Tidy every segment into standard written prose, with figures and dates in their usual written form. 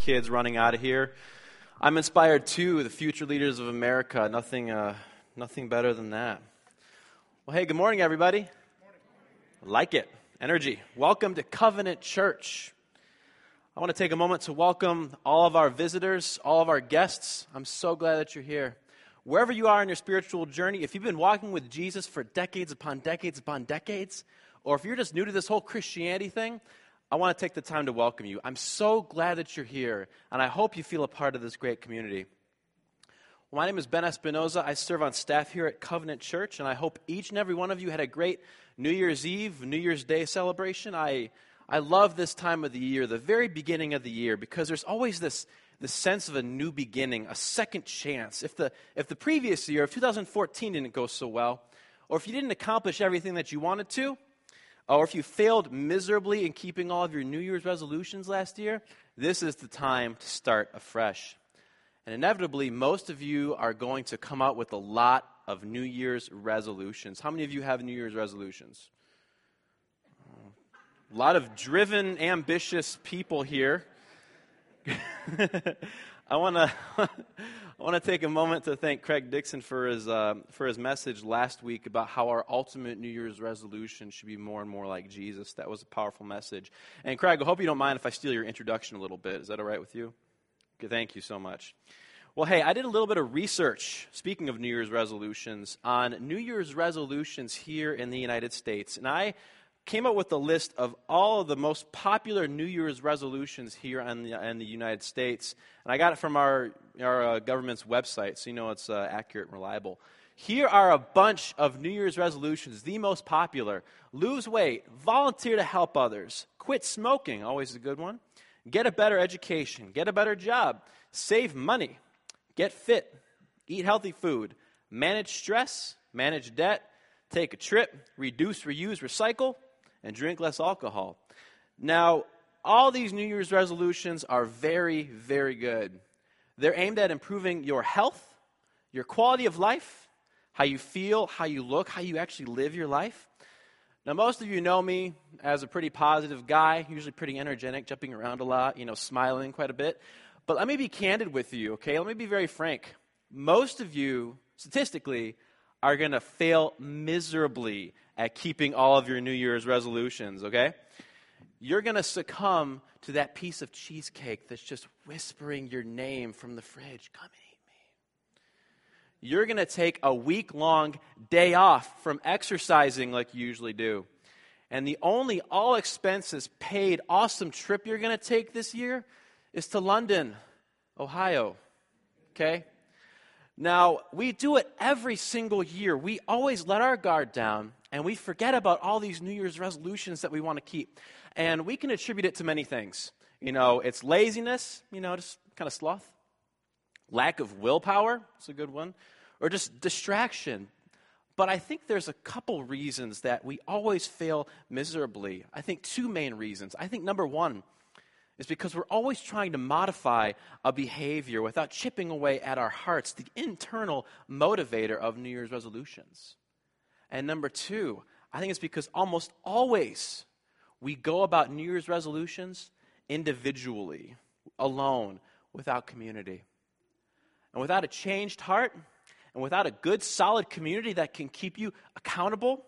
kids running out of here. I'm inspired too, the future leaders of America. Nothing better than that. Well, hey, good morning, everybody. Like it. Energy. Welcome to Covenant Church. I want to take a moment to welcome all of our visitors, all of our guests. I'm so glad that you're here. Wherever you are in your spiritual journey, if you've been walking with Jesus for decades upon decades upon decades, or if you're just new to this whole Christianity thing, I want to take the time to welcome you. I'm so glad that you're here, and I hope you feel a part of this great community. My name is Ben Espinoza. I serve on staff here at Covenant Church, and I hope each and every one of you had a great New Year's Eve, New Year's Day celebration. I love this time of the year, the very beginning of the year, because there's always this sense of a new beginning, a second chance. If the previous year, if 2014 didn't go so well, or if you didn't accomplish everything that you wanted to, or if you failed miserably in keeping all of your New Year's resolutions last year, this is the time to start afresh. And inevitably, most of you are going to come out with a lot of New Year's resolutions. How many of you have New Year's resolutions? A lot of driven, ambitious people here. I want to take a moment to thank Craig Dixon for his message last week about how our ultimate New Year's resolution should be more and more like Jesus. That was a powerful message. And Craig, I hope you don't mind if I steal your introduction a little bit. Is that all right with you? Good, thank you so much. Well, hey, I did a little bit of research, speaking of New Year's resolutions, on New Year's resolutions here in the United States. And I came up with a list of all of the most popular New Year's resolutions here in the United States. And I got it from our government's website, so you know it's accurate and reliable. Here are a bunch of New Year's resolutions, the most popular. Lose weight, volunteer to help others, quit smoking, always a good one, get a better education, get a better job, save money, get fit, eat healthy food, manage stress, manage debt, take a trip, reduce, reuse, recycle, and drink less alcohol. Now, all these New Year's resolutions are very, very good. They're aimed at improving your health, your quality of life, how you feel, how you look, how you actually live your life. Now, most of you know me as a pretty positive guy, usually pretty energetic, jumping around a lot, smiling quite a bit. But let me be candid with you, okay? Let me be very frank. Most of you, statistically, are going to fail miserably at keeping all of your New Year's resolutions, okay? You're going to succumb to that piece of cheesecake that's just whispering your name from the fridge. Come and eat me. You're going to take a week-long day off from exercising like you usually do. And the only all-expenses-paid awesome trip you're going to take this year is to London, Ohio, okay? Now, we do it every single year. We always let our guard down, and we forget about all these New Year's resolutions that we want to keep. And we can attribute it to many things. It's laziness, just kind of sloth. Lack of willpower, it's a good one. Or just distraction. But I think there's a couple reasons that we always fail miserably. I think two main reasons. I think number one is because we're always trying to modify a behavior without chipping away at our hearts, the internal motivator of New Year's resolutions. And number two, I think it's because almost always we go about New Year's resolutions individually, alone, without community. And without a changed heart, and without a good, solid community that can keep you accountable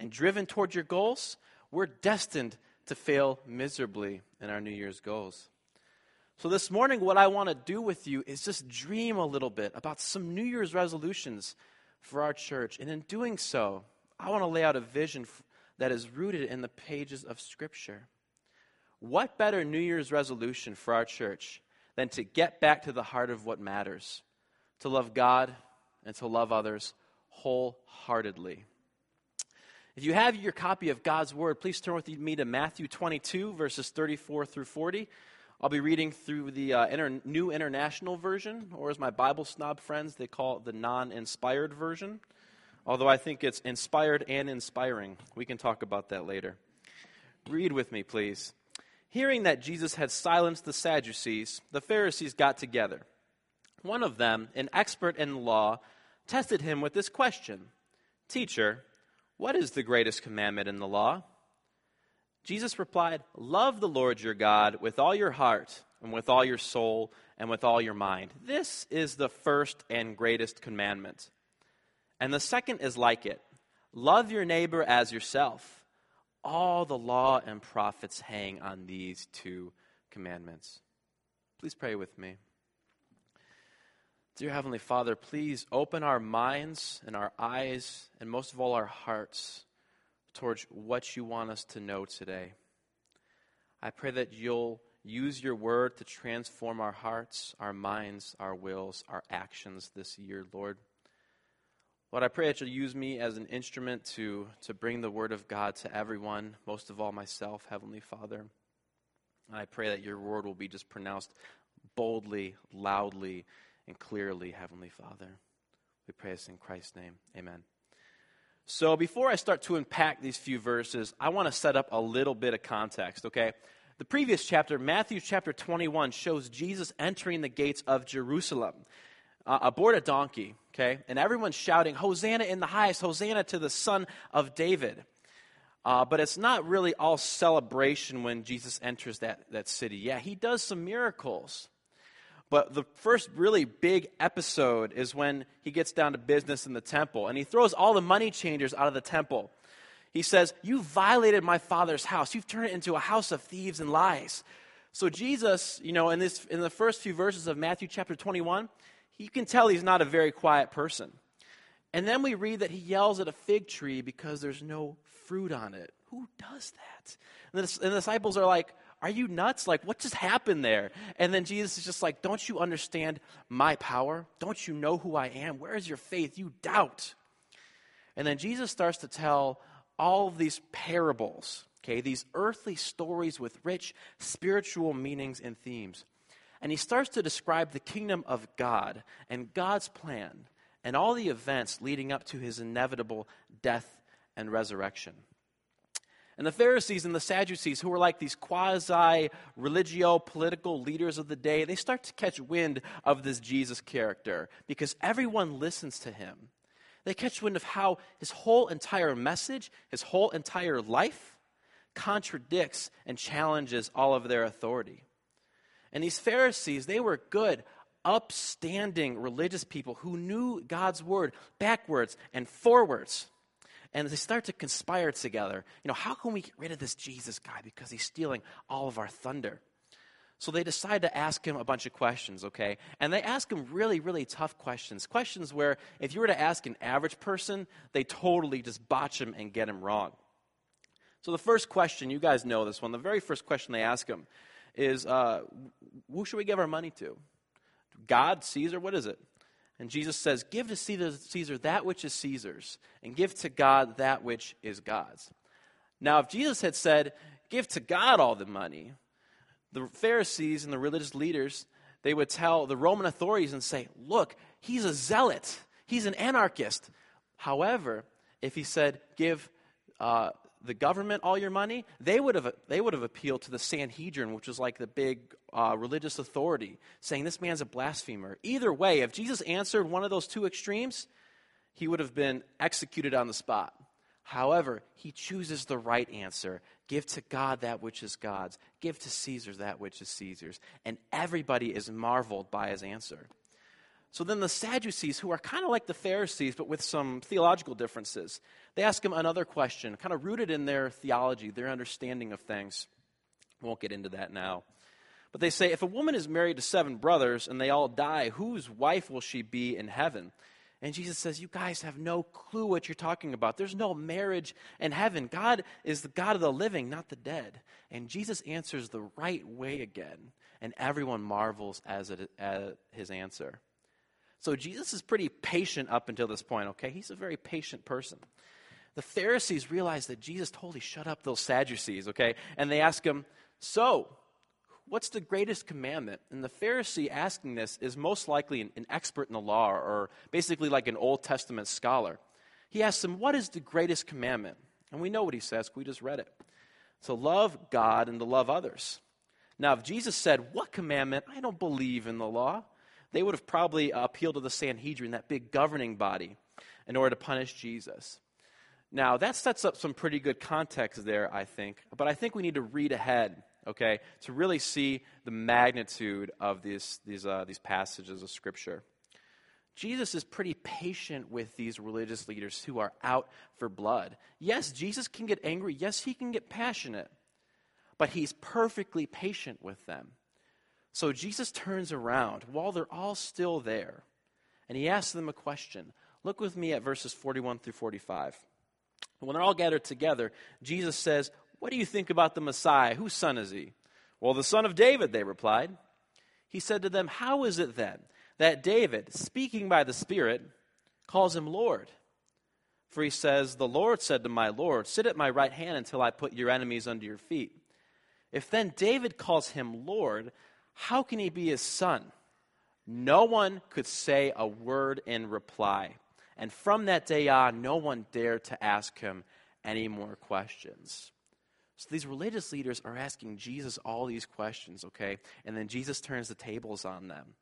and driven toward your goals, we're destined to fail miserably in our New Year's goals. So this morning, what I want to do with you is just dream a little bit about some New Year's resolutions for our church. And in doing so, I want to lay out a vision that is rooted in the pages of Scripture. What better New Year's resolution for our church than to get back to the heart of what matters, to love God and to love others wholeheartedly. If you have your copy of God's Word, please turn with me to Matthew 22, verses 34 through 40. I'll be reading through the New International Version, or as my Bible snob friends, they call it the non-inspired version. Although I think it's inspired and inspiring. We can talk about that later. Read with me, please. Hearing that Jesus had silenced the Sadducees, the Pharisees got together. One of them, an expert in law, tested him with this question, "Teacher, what is the greatest commandment in the law?" Jesus replied, "Love the Lord your God with all your heart, and with all your soul, and with all your mind. This is the first and greatest commandment. And the second is like it. Love your neighbor as yourself. All the law and prophets hang on these two commandments. Please pray with me. Dear Heavenly Father, please open our minds and our eyes, and most of all our hearts, towards what you want us to know today. I pray that you'll use your word to transform our hearts, our minds, our wills, our actions this year, Lord. Lord, I pray that you'll use me as an instrument to bring the word of God to everyone, most of all myself, Heavenly Father. And I pray that your word will be just pronounced boldly, loudly, and clearly, Heavenly Father. We pray this in Christ's name. Amen. So before I start to unpack these few verses, I want to set up a little bit of context, okay? The previous chapter, Matthew chapter 21, shows Jesus entering the gates of Jerusalem aboard a donkey, okay? And everyone's shouting, Hosanna in the highest, Hosanna to the Son of David. But it's not really all celebration when Jesus enters that city. Yeah, he does some miracles. But the first really big episode is when he gets down to business in the temple, and he throws all the money changers out of the temple. He says, you violated my Father's house. You've turned it into a house of thieves and lies. So Jesus, in the first few verses of Matthew chapter 21, you can tell he's not a very quiet person. And then we read that he yells at a fig tree because there's no fruit on it. Who does that? And the disciples are like, are you nuts? Like, what just happened there? And then Jesus is just like, don't you understand my power? Don't you know who I am? Where is your faith? You doubt. And then Jesus starts to tell all of these parables, okay, these earthly stories with rich spiritual meanings and themes. And he starts to describe the kingdom of God and God's plan and all the events leading up to his inevitable death and resurrection. And the Pharisees and the Sadducees, who were like these quasi-religio-political leaders of the day, they start to catch wind of this Jesus character because everyone listens to him. They catch wind of how his whole entire message, his whole entire life, contradicts and challenges all of their authority. And these Pharisees, they were good, upstanding religious people who knew God's word backwards and forwards. And they start to conspire together. How can we get rid of this Jesus guy because he's stealing all of our thunder? So they decide to ask him a bunch of questions, okay? And they ask him really, really tough questions. Questions where if you were to ask an average person, they totally just botch him and get him wrong. So the first question, you guys know this one. The very first question they ask him is, who should we give our money to? God, Caesar, what is it? And Jesus says, give to Caesar that which is Caesar's, and give to God that which is God's. Now, if Jesus had said, give to God all the money, the Pharisees and the religious leaders, they would tell the Roman authorities and say, look, he's a zealot. He's an anarchist. However, if he said, give the government all your money, they would have appealed to the Sanhedrin, which was like the big religious authority, saying this man's a blasphemer. Either way, if Jesus answered one of those two extremes, he would have been executed on the spot. However, he chooses the right answer. Give to God that which is God's. Give to Caesar that which is Caesar's. And everybody is marveled by his answer. So then the Sadducees, who are kind of like the Pharisees, but with some theological differences, they ask him another question, kind of rooted in their theology, their understanding of things. I won't get into that now. But they say, if a woman is married to 7 brothers and they all die, whose wife will she be in heaven? And Jesus says, you guys have no clue what you're talking about. There's no marriage in heaven. God is the God of the living, not the dead. And Jesus answers the right way again. And everyone marvels at his answer. So Jesus is pretty patient up until this point, okay? He's a very patient person. The Pharisees realize that Jesus totally shut up those Sadducees, okay? And they ask him, so, what's the greatest commandment? And the Pharisee asking this is most likely an expert in the law or basically like an Old Testament scholar. He asks him, what is the greatest commandment? And we know what he says. We just read it. To love God and to love others. Now, if Jesus said, what commandment? I don't believe in the law. They would have probably appealed to the Sanhedrin, that big governing body, in order to punish Jesus. Now, that sets up some pretty good context there, I think. But I think we need to read ahead okay, to really see the magnitude of these passages of Scripture. Jesus is pretty patient with these religious leaders who are out for blood. Yes, Jesus can get angry. Yes, he can get passionate. But he's perfectly patient with them. So Jesus turns around while they're all still there, and he asks them a question. Look with me at verses 41 through 45. When they're all gathered together, Jesus says, "What do you think about the Messiah? Whose son is he?" "Well, the son of David," they replied. He said to them, "How is it then that David, speaking by the Spirit, calls him Lord? For he says, 'The Lord said to my Lord, sit at my right hand until I put your enemies under your feet.' If then David calls him Lord, how can he be his son?" No one could say a word in reply. And from that day on, no one dared to ask him any more questions. So these religious leaders are asking Jesus all these questions, okay? And then Jesus turns the tables on them.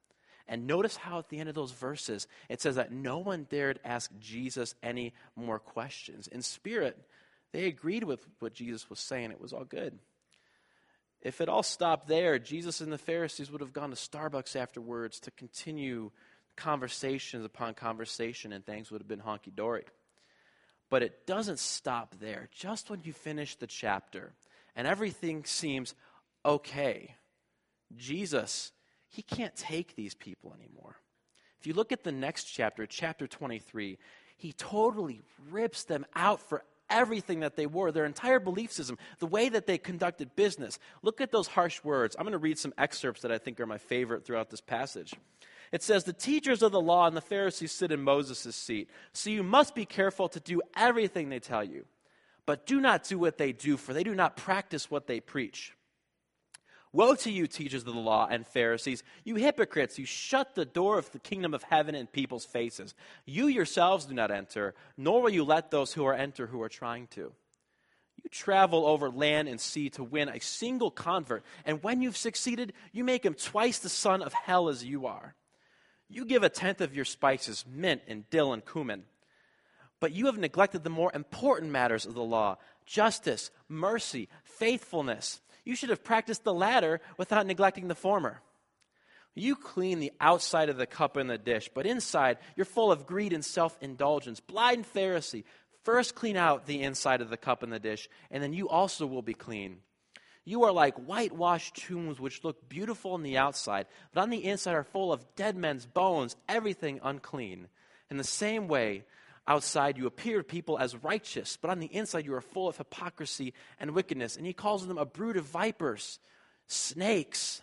And notice how at the end of those verses, it says that no one dared ask Jesus any more questions. In spirit, they agreed with what Jesus was saying. It was all good. If it all stopped there, Jesus and the Pharisees would have gone to Starbucks afterwards to continue conversations upon conversation, and things would have been honky-dory. But it doesn't stop there. Just when you finish the chapter and everything seems okay, Jesus, he can't take these people anymore. If you look at the next chapter, chapter 23, he totally rips them out for everything that they wore, their entire belief system, the way that they conducted business. Look at those harsh words. I'm going to read some excerpts that I think are my favorite throughout this passage. It says, "The teachers of the law and the Pharisees sit in Moses' seat, so you must be careful to do everything they tell you. But do not do what they do, for they do not practice what they preach. Woe to you, teachers of the law and Pharisees, you hypocrites! You shut the door of the kingdom of heaven in people's faces. You yourselves do not enter, nor will you let those who are enter who are trying to. You travel over land and sea to win a single convert, and when you've succeeded, you make him twice the son of hell as you are. You give a tenth of your spices, mint and dill and cumin. But you have neglected the more important matters of the law, justice, mercy, faithfulness. You should have practiced the latter without neglecting the former. You clean the outside of the cup and the dish, but inside you're full of greed and self-indulgence. Blind Pharisee, first clean out the inside of the cup and the dish, and then you also will be clean. You are like whitewashed tombs which look beautiful on the outside, but on the inside are full of dead men's bones, everything unclean. In the same way, outside you appear to people as righteous, but on the inside you are full of hypocrisy and wickedness." And he calls them a brood of vipers, snakes.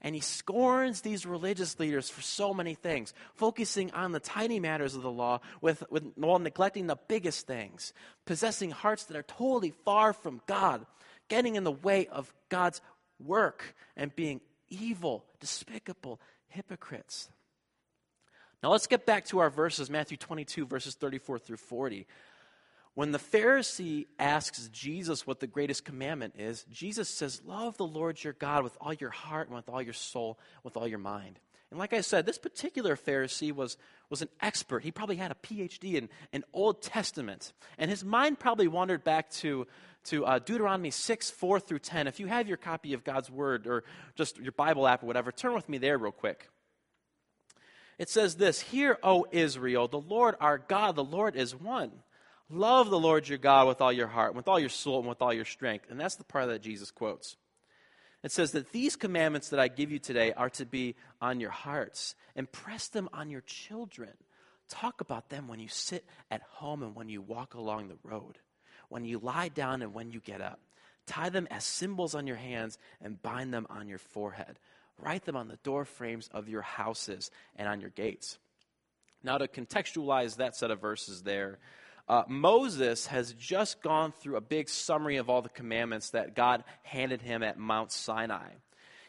And he scorns these religious leaders for so many things, focusing on the tiny matters of the law while neglecting the biggest things, possessing hearts that are totally far from God, getting in the way of God's work, and being evil, despicable hypocrites. Now let's get back to our verses, Matthew 22, verses 34 through 40. When the Pharisee asks Jesus what the greatest commandment is, Jesus says, "Love the Lord your God with all your heart and with all your soul, with all your mind." And like I said, this particular Pharisee was an expert. He probably had a PhD in Old Testament. And his mind probably wandered back to Deuteronomy 6, 4 through 10. If you have your copy of God's Word or just your Bible app or whatever, turn with me there real quick. It says this, "Hear, O Israel, the Lord our God, the Lord is one. Love the Lord your God with all your heart, with all your soul, and with all your strength." And that's the part that Jesus quotes. It says that these commandments that I give you today are to be on your hearts. Impress them on your children. Talk about them when you sit at home and when you walk along the road, when you lie down and when you get up. Tie them as symbols on your hands and bind them on your forehead. Write them on the door frames of your houses and on your gates. Now, to contextualize that set of verses there, Moses has just gone through a big summary of all the commandments that God handed him at Mount Sinai.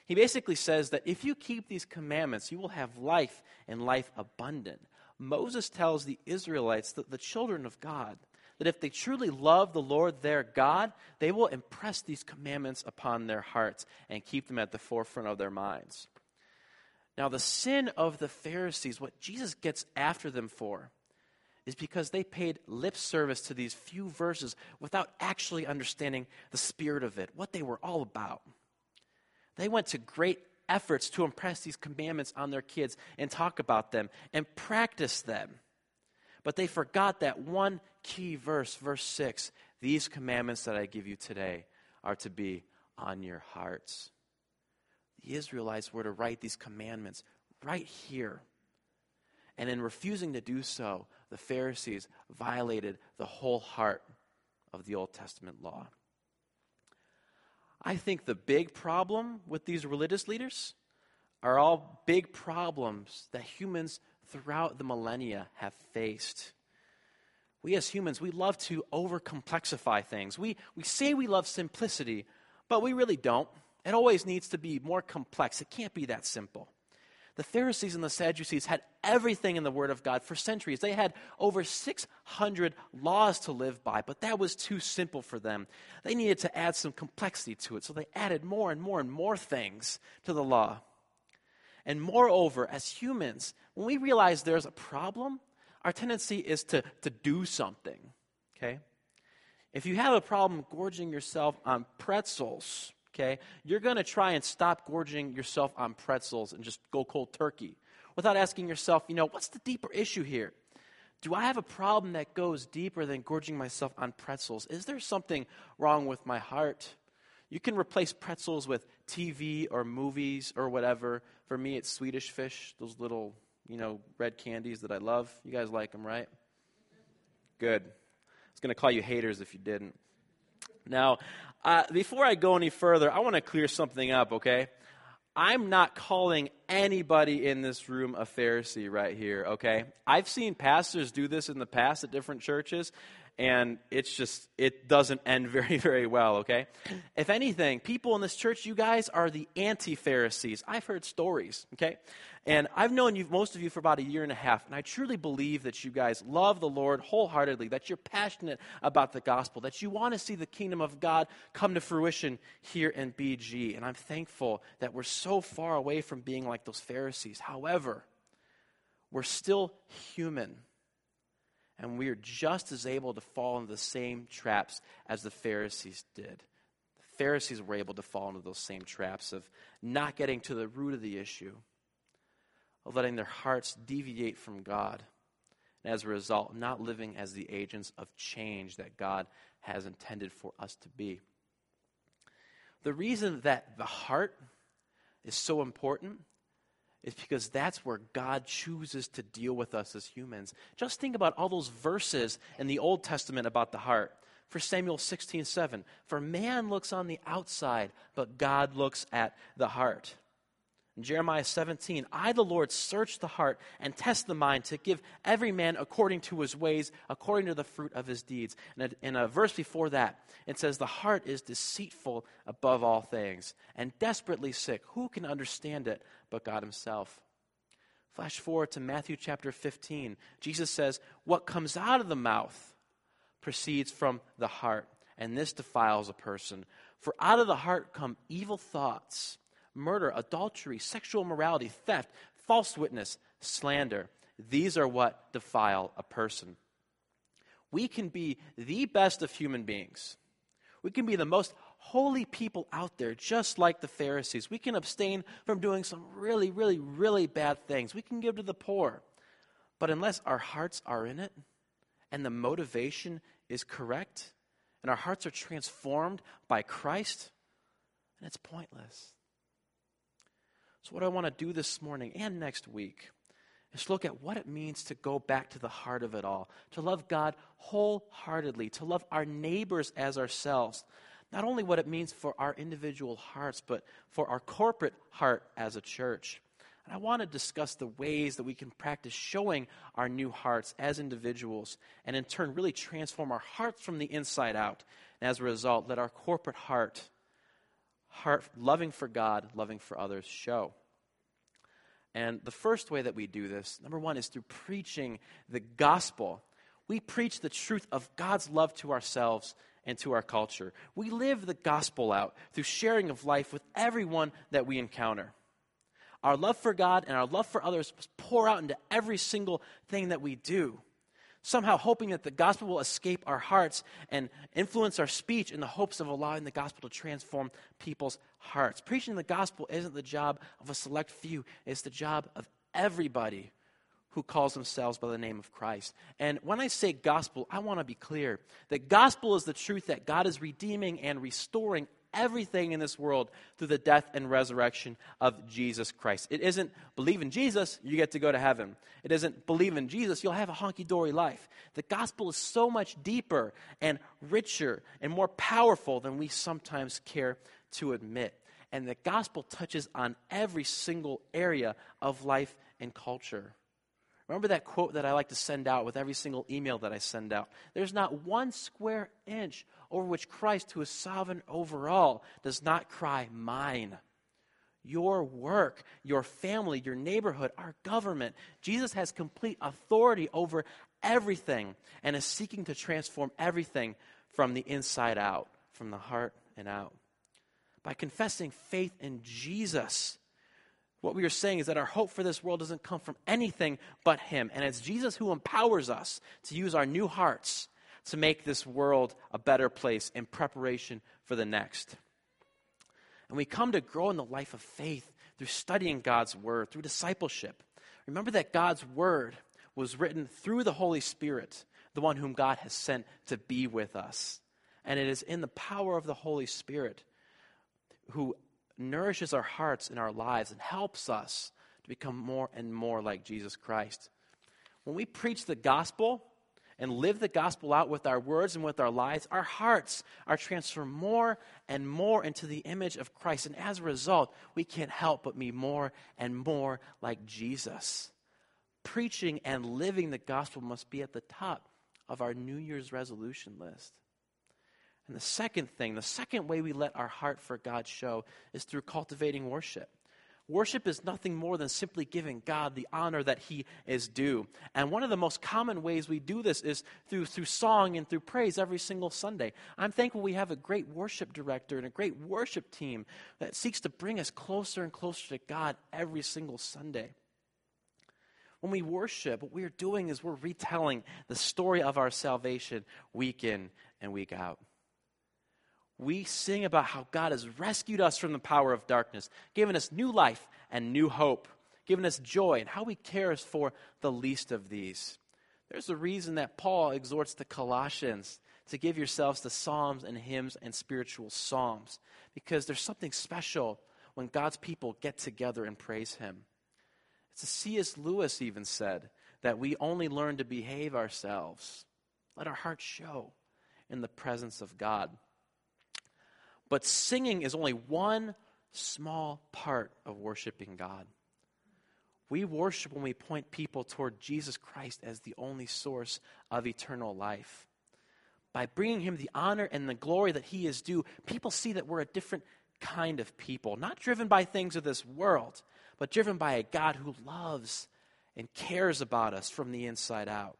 He basically says that if you keep these commandments, you will have life and life abundant. Moses tells the Israelites, the children of God, that if they truly love the Lord their God, they will impress these commandments upon their hearts and keep them at the forefront of their minds. Now, the sin of the Pharisees, what Jesus gets after them for, is because they paid lip service to these few verses without actually understanding the spirit of it, what they were all about. They went to great efforts to impress these commandments on their kids and talk about them and practice them. But they forgot that one key verse, verse 6. These commandments that I give you today are to be on your hearts. The Israelites were to write these commandments right here. And in refusing to do so, the Pharisees violated the whole heart of the Old Testament law. I think the big problem with these religious leaders are all big problems that humans throughout the millennia have faced. We as humans, we love to overcomplexify things. We say we love simplicity, but we really don't. It always needs to be more complex. It can't be that simple. The Pharisees and the Sadducees had everything in the Word of God for centuries. They had over 600 laws to live by, but that was too simple for them. They needed to add some complexity to it, so they added more and more and more things to the law. And moreover, as humans, when we realize there's a problem, our tendency is to do something, okay? If you have a problem gorging yourself on pretzels, okay, you're going to try and stop gorging yourself on pretzels and just go cold turkey without asking yourself, what's the deeper issue here? Do I have a problem that goes deeper than gorging myself on pretzels? Is there something wrong with my heart? You can replace pretzels with TV or movies or whatever. For me, it's Swedish fish, those little, red candies that I love. You guys like them, right? Good. I was going to call you haters if you didn't. Now, before I go any further, I want to clear something up, okay? I'm not calling anybody in this room a Pharisee right here, okay? I've seen pastors do this in the past at different churches, and it doesn't end very, very well, okay? If anything, people in this church, you guys are the anti-Pharisees. I've heard stories, okay? And I've known most of you for about a year and a half, and I truly believe that you guys love the Lord wholeheartedly, that you're passionate about the gospel, that you want to see the kingdom of God come to fruition here in BG. And I'm thankful that we're so far away from being like those Pharisees. However, we're still human. And we are just as able to fall into the same traps as the Pharisees did. The Pharisees were able to fall into those same traps of not getting to the root of the issue, of letting their hearts deviate from God, and as a result, not living as the agents of change that God has intended for us to be. The reason that the heart is so important is because that's where God chooses to deal with us as humans. Just think about all those verses in the Old Testament about the heart. 1 Samuel 16:7, for man looks on the outside, but God looks at the heart. In Jeremiah 17, I, the Lord, search the heart and test the mind to give every man according to his ways, according to the fruit of his deeds. And in a verse before that, it says, the heart is deceitful above all things and desperately sick. Who can understand it but God himself? Flash forward to Matthew chapter 15. Jesus says, what comes out of the mouth proceeds from the heart, and this defiles a person. For out of the heart come evil thoughts, murder, adultery, sexual immorality, theft, false witness, slander. These are what defile a person. We can be the best of human beings. We can be the most holy people out there, just like the Pharisees. We can abstain from doing some really, really, really bad things. We can give to the poor. But unless our hearts are in it and the motivation is correct and our hearts are transformed by Christ, then it's pointless. So what I want to do this morning and next week is look at what it means to go back to the heart of it all, to love God wholeheartedly, to love our neighbors as ourselves, not only what it means for our individual hearts, but for our corporate heart as a church. And I want to discuss the ways that we can practice showing our new hearts as individuals and in turn really transform our hearts from the inside out. And as a result, let our corporate heart loving for God, loving for others show. And the first way that we do this, number one, is through preaching the gospel. We preach the truth of God's love to ourselves and to our culture. We live the gospel out through sharing of life with everyone that we encounter. Our love for God and our love for others must pour out into every single thing that we do. somehow hoping that the gospel will escape our hearts and influence our speech in the hopes of allowing the gospel to transform people's hearts. Preaching the gospel isn't the job of a select few. It's the job of everybody who calls themselves by the name of Christ. And when I say gospel, I want to be clear. The gospel is the truth that God is redeeming and restoring everything in this world through the death and resurrection of Jesus Christ. It isn't believe in Jesus, you get to go to heaven. It isn't believe in Jesus, you'll have a honky-dory life. The gospel is so much deeper and richer and more powerful than we sometimes care to admit. And the gospel touches on every single area of life and culture. Remember that quote that I like to send out with every single email that I send out? There's not one square inch over which Christ, who is sovereign over all, does not cry, mine. Your work, your family, your neighborhood, our government. Jesus has complete authority over everything and is seeking to transform everything from the inside out, from the heart and out. By confessing faith in Jesus, what we are saying is that our hope for this world doesn't come from anything but him. And it's Jesus who empowers us to use our new hearts to make this world a better place in preparation for the next. And we come to grow in the life of faith through studying God's word, through discipleship. Remember that God's word was written through the Holy Spirit, the one whom God has sent to be with us. And it is in the power of the Holy Spirit who nourishes our hearts and our lives and helps us to become more and more like Jesus Christ. When we preach the gospel and live the gospel out with our words and with our lives, our hearts are transformed more and more into the image of Christ. And as a result, we can't help but be more and more like Jesus. Preaching and living the gospel must be at the top of our New Year's resolution list. And the second thing, the second way we let our heart for God show is through cultivating worship. Worship is nothing more than simply giving God the honor that he is due. And one of the most common ways we do this is through song and through praise every single Sunday. I'm thankful we have a great worship director and a great worship team that seeks to bring us closer and closer to God every single Sunday. When we worship, what we're doing is we're retelling the story of our salvation week in and week out. We sing about how God has rescued us from the power of darkness, given us new life and new hope, given us joy, and how he cares for the least of these. There's a reason that Paul exhorts the Colossians to give yourselves to psalms and hymns and spiritual psalms, because there's something special when God's people get together and praise him. It's a C.S. Lewis even said that we only learn to behave ourselves. Let our hearts show in the presence of God. But singing is only one small part of worshiping God. We worship when we point people toward Jesus Christ as the only source of eternal life. By bringing him the honor and the glory that he is due, people see that we're a different kind of people, not driven by things of this world, but driven by a God who loves and cares about us from the inside out.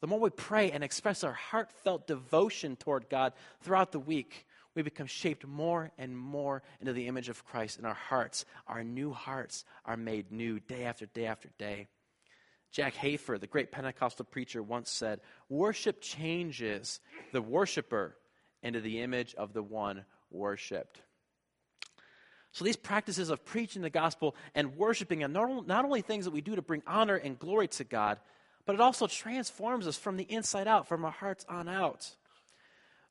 The more we pray and express our heartfelt devotion toward God throughout the week, we become shaped more and more into the image of Christ, and our hearts, our new hearts, are made new day after day after day. Jack Hayford, the great Pentecostal preacher, once said, worship changes the worshiper into the image of the one worshipped. So these practices of preaching the gospel and worshiping are not only things that we do to bring honor and glory to God, but it also transforms us from the inside out, from our hearts on out.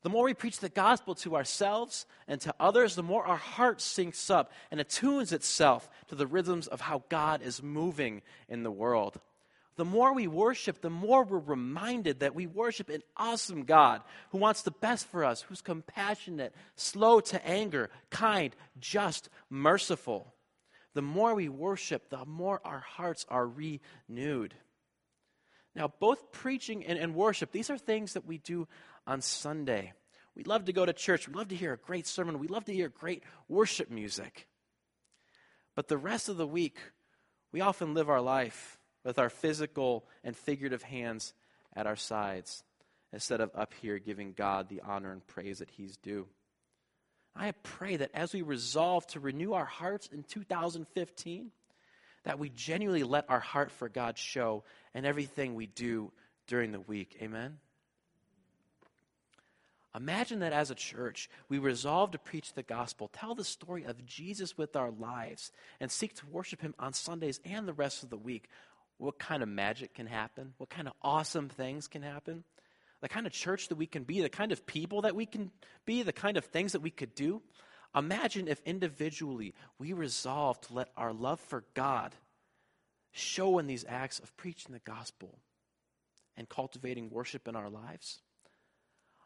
The more we preach the gospel to ourselves and to others, the more our heart sinks up and attunes itself to the rhythms of how God is moving in the world. The more we worship, the more we're reminded that we worship an awesome God who wants the best for us, who's compassionate, slow to anger, kind, just, merciful. The more we worship, the more our hearts are renewed. Now, both preaching and worship, these are things that we do on Sunday. We love to go to church. We love to hear a great sermon. We love to hear great worship music. But the rest of the week, we often live our life with our physical and figurative hands at our sides instead of up here giving God the honor and praise that he's due. I pray that as we resolve to renew our hearts in 2015, that we genuinely let our heart for God show in everything we do during the week. Amen? Imagine that as a church, we resolve to preach the gospel, tell the story of Jesus with our lives, and seek to worship him on Sundays and the rest of the week. What kind of magic can happen? What kind of awesome things can happen? The kind of church that we can be, the kind of people that we can be, the kind of things that we could do. Imagine if individually we resolve to let our love for God show in these acts of preaching the gospel and cultivating worship in our lives.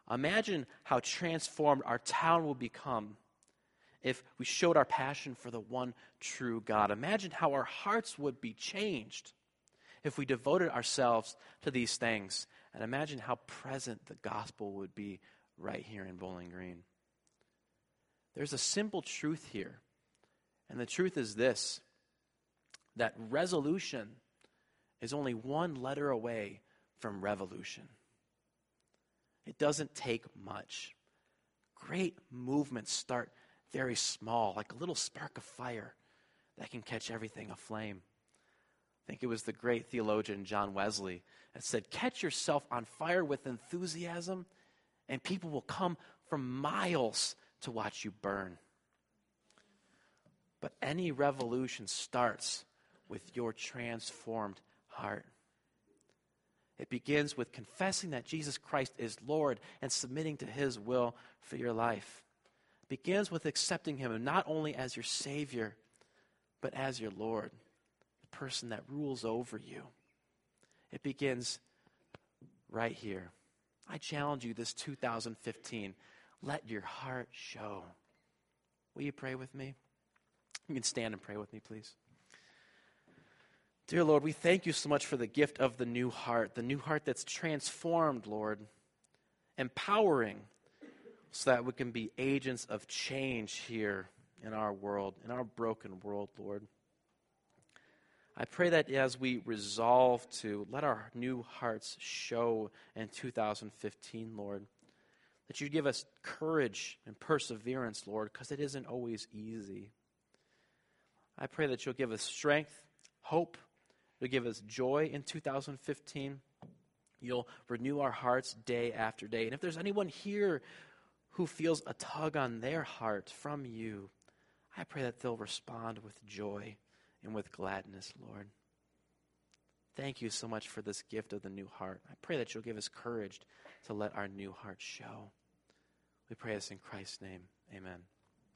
Imagine how transformed our town will become if we showed our passion for the one true God. Imagine how our hearts would be changed if we devoted ourselves to these things. And imagine how present the gospel would be right here in Bowling Green. There's a simple truth here. And the truth is this, that resolution is only one letter away from revolution. It doesn't take much. Great movements start very small, like a little spark of fire that can catch everything aflame. I think it was the great theologian John Wesley that said, "Catch yourself on fire with enthusiasm, and people will come from miles to watch you burn." But any revolution starts with your transformed heart. It begins with confessing that Jesus Christ is Lord and submitting to his will for your life. It begins with accepting him not only as your Savior, but as your Lord, the person that rules over you. It begins right here. I challenge you this 2015, let your heart show. Will you pray with me? You can stand and pray with me, please. Dear Lord, we thank you so much for the gift of the new heart that's transformed, Lord, empowering so that we can be agents of change here in our world, in our broken world, Lord. I pray that as we resolve to let our new hearts show in 2015, Lord, that you give us courage and perseverance, Lord, because it isn't always easy. I pray that you'll give us strength, hope. You'll give us joy in 2015. You'll renew our hearts day after day. And if there's anyone here who feels a tug on their heart from you, I pray that they'll respond with joy and with gladness, Lord. Thank you so much for this gift of the new heart. I pray that you'll give us courage to let our new heart show. We pray this in Christ's name. Amen.